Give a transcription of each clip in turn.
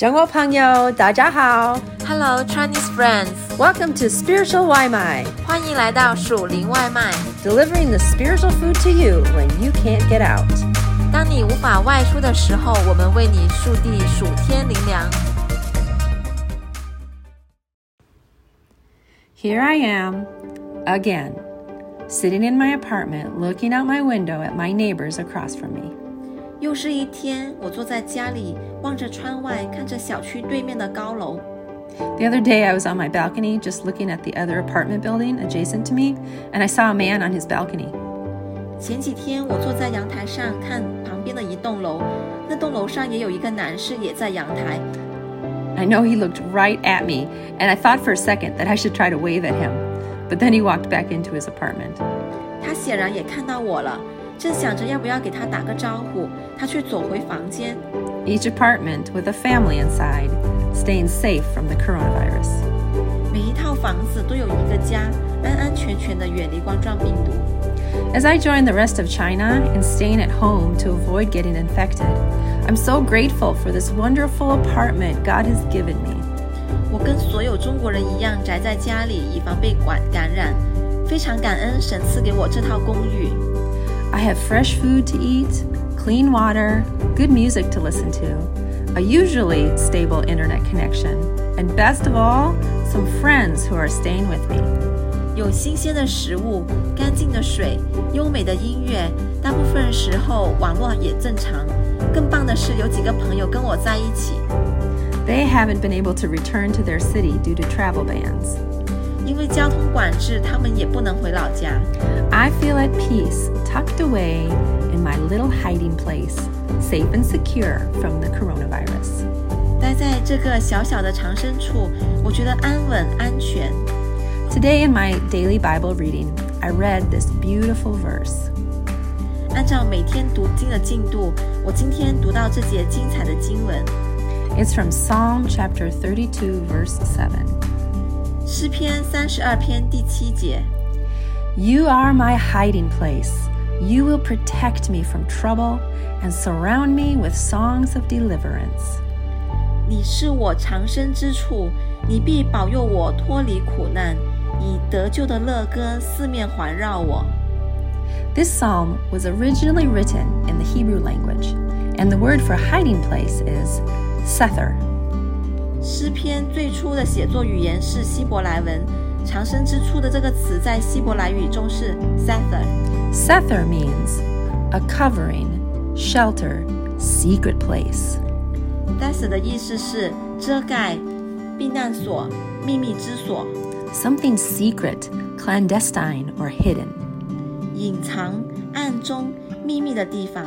Hello, Chinese friends. Welcome to Spiritual Wai Mai. 欢迎来到 属灵外卖. Delivering the spiritual food to you when you can't get out. 当你无法外出的时候, 我们为你树地属天灵粮. Here I am, again, sitting in my apartment, looking out my window at my neighbors across from me. 又是一天, 我坐在家里, 望着窗外, 看着小区对面的高楼. The other day I was on my balcony just looking at the other apartment building adjacent to me, and I saw a man on his balcony. 前几天, 我坐在阳台上, 看旁边的一栋楼, 那栋楼上也有一个男士也在阳台. I know he looked right at me, and I thought for a second that I should try to wave at him, but then he walked back into his apartment. 他显然也看到我了, 正想着要不要给他打个招呼, 他却走回房间. Each apartment with a family inside, staying safe from the coronavirus. 每一套房子都有一个家, 安安全全地远离冠状病毒. As I join the rest of China in staying at home to avoid getting infected, I'm so grateful for this wonderful apartment God has given me. 我跟所有中国人一样宅在家里以防被感染, 非常感恩神赐给我这套公寓. I have fresh food to eat, clean water, good music to listen to, a usually stable internet connection, and best of all, some friends who are staying with me. 有新鲜的食物, 干净的水, 优美的音乐, 大部分时候, 网络也正常, 更棒的是有几个朋友跟我在一起. They haven't been able to return to their city due to travel bans. 因为交通管制, 他们也不能回老家. I feel at peace, tucked away in my little hiding place, safe and secure from the coronavirus. 待在这个小小的藏身处, 我觉得安稳安全. Today in my daily Bible reading, I read this beautiful verse. 按照每天读经的进度, 我今天读到这节精彩的经文. It's from Psalm chapter 32, verse 7. 诗篇32篇第7节. You are my hiding place. You will protect me from trouble and surround me with songs of deliverance. 你是我藏身之处, 你必保佑我脱离苦难, 以得救的乐歌四面环绕我. This psalm was originally written in the Hebrew language, and the word for hiding place is Sether. 诗篇最初的写作语言是希伯来文, 藏身之处的这个词在希伯来语中是 Sether. Sether means a covering, shelter, secret place. 代词的意思是遮盖、避难所、秘密之所. Something secret, clandestine, or hidden. 隐藏、暗中、秘密的地方.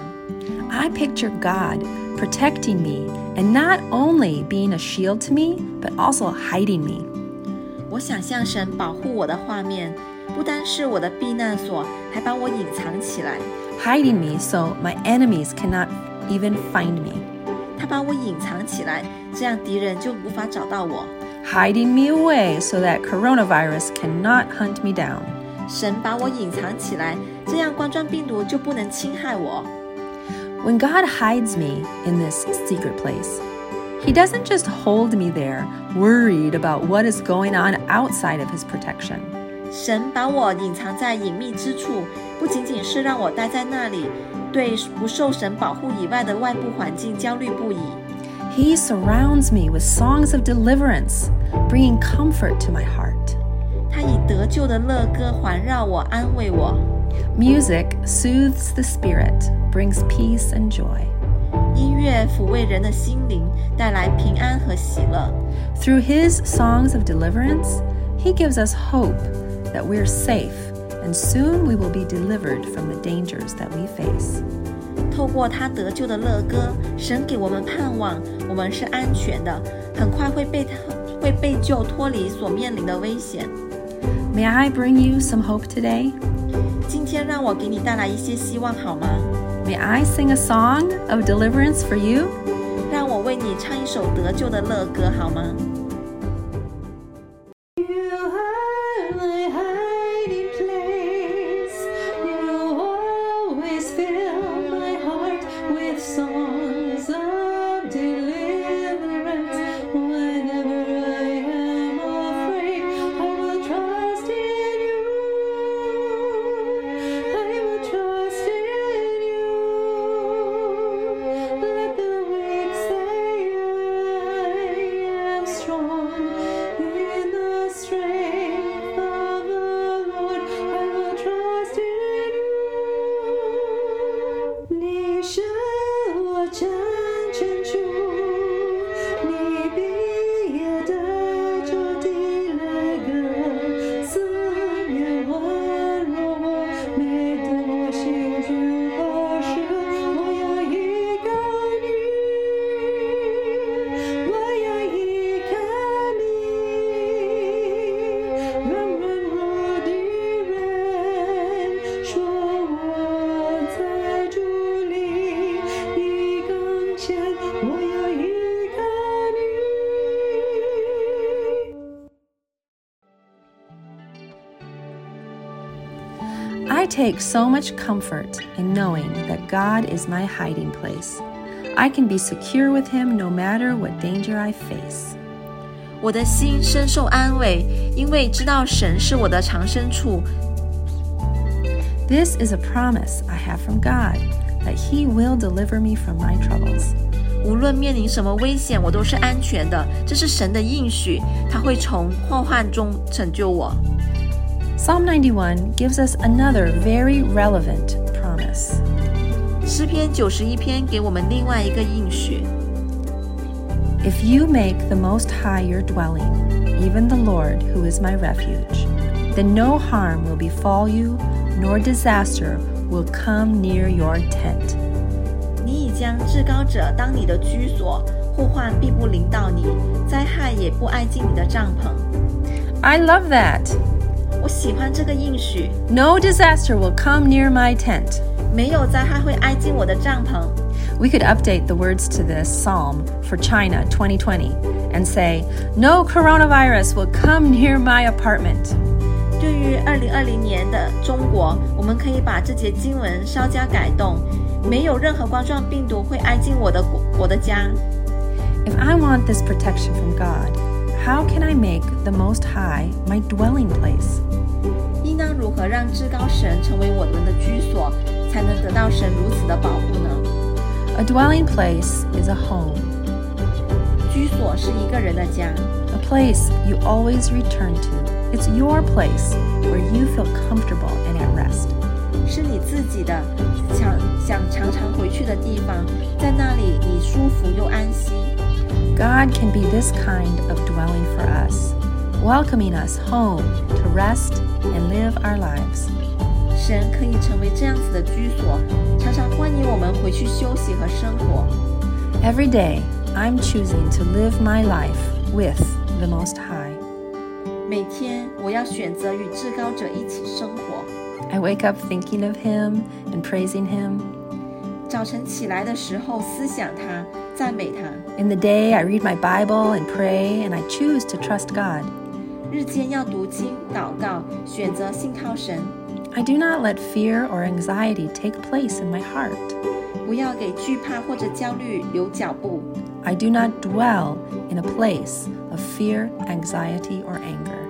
I picture God protecting me and not only being a shield to me, but also hiding me. 我想象神保护我的画面, 不单是我的避难所, 还把我隐藏起来. Hiding me so my enemies cannot even find me. 他把我隐藏起来, 这样敌人就无法找到我. Hiding me away so that coronavirus cannot hunt me down. 神把我隐藏起来, 这样冠状病毒就不能侵害我. When God hides me in this secret place, He doesn't just hold me there, worried about what is going on outside of His protection. 神把我隐藏在隐秘之处, 不仅仅是让我待在那里, 对不受神保护以外的外部环境焦虑不已. He surrounds me with songs of deliverance, bringing comfort to my heart. 他以得救的乐歌环绕我安慰我. Music soothes the spirit, brings peace and joy. 音乐抚慰人的心灵, 带来平安和喜乐. Through His songs of deliverance, He gives us hope that we're safe and soon we will be delivered from the dangers that we face. 透过他得救的乐歌, 神给我们盼望, 我们是安全的, 很快会被救脱离所面临的危险. May I bring you some hope today? 今天让我给你带来一些希望好吗? May I sing a song of deliverance for you? 让我为你唱一首得救的乐歌好吗? Fill my heart with songs of deliverance. I take so much comfort in knowing that God is my hiding place. I can be secure with Him no matter what danger I face. 我的心深受安慰，因为知道神是我的藏身处。This is a promise I have from God, that He will deliver me from my troubles. 无论面临什么危险，我都是安全的。这是神的应许，他会从祸患中拯救我。Psalm 91 gives us another very relevant promise. 诗篇91篇给我们另外一个应许。If you make the Most High your dwelling, even the Lord who is my refuge, then no harm will befall you, nor disaster will come near your tent. 你已将至高者当你的居所，祸患必不临到你，灾害也不挨近你的帐篷。I love that. 我喜欢这个应许。No disaster will come near my tent. 没有灾害会挨近我的帐篷。We could update the words to this psalm for China 2020 and say, No coronavirus will come near my apartment. 对于2020年的中国，我们可以把这节经文稍加改动，没有任何冠状病毒会挨近我的家。If I want this protection from God, how can I make the Most High my dwelling place? 应当如何让至高神成为我们的居所，才能得到神如此的保护呢？A dwelling place is a home. 居所是一个人的家。A place you always return to. It's your place where you feel comfortable and at rest. 是你自己的，想常常回去的地方，在那里你舒服又安息。God can be this kind of dwelling for us, welcoming us home to rest and live our lives.神可以成为这样子的居所，常常欢迎我们回去休息和生活。Every day, I'm choosing to live my life with the Most High. 每天，我要选择与至高者一起生活。I wake up thinking of Him and praising Him. 早晨起来的时候，思想他，赞美他。In the day, I read my Bible and pray, and I choose to trust God. 日间要读经、祷告，选择信靠神。I do not let fear or anxiety take place in my heart. 不要给惧怕或者焦虑留脚步。I do not dwell in a place of fear, anxiety, or anger.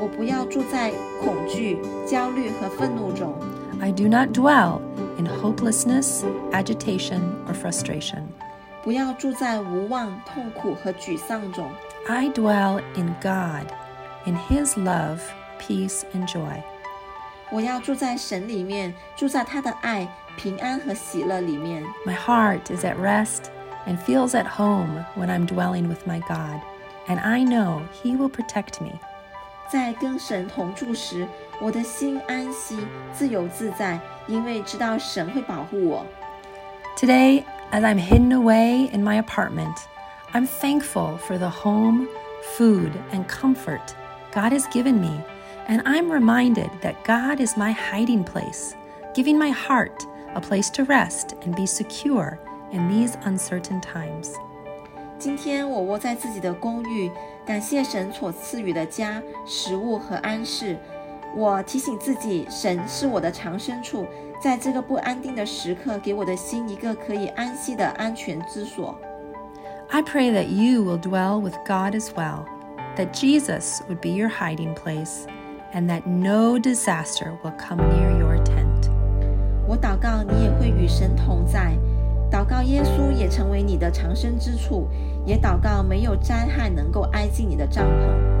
我不要住在恐惧、焦虑和愤怒中。I do not dwell in hopelessness, agitation, or frustration. 不要住在无望、痛苦和沮丧中。I dwell in God, in His love, peace, and joy.我要住在神里面，住在他的爱、平安和喜乐里面。My heart is at rest and feels at home when I'm dwelling with my God, and I know He will protect me. 在跟神同住时，我的心安息、自由自在，因为知道神会保护我。Today, as I'm hidden away in my apartment, I'm thankful for the home, food, and comfort God has given me.And I'm reminded that God is my hiding place, giving my heart a place to rest and be secure in these uncertain times. 今天我窝在自己的公寓，感谢神所赐予的家、食物和安适。我提醒自己，神是我的藏身处，在这个不安定的时刻，给我的心一个可以安息的安全之所。I pray that you will dwell with God as well, that Jesus would be your hiding place.And that no disaster will come near your tent. 我祷告你也会与神同在，祷告耶稣也成为你的藏身之处，也祷告没有灾害能够挨近你的帐篷。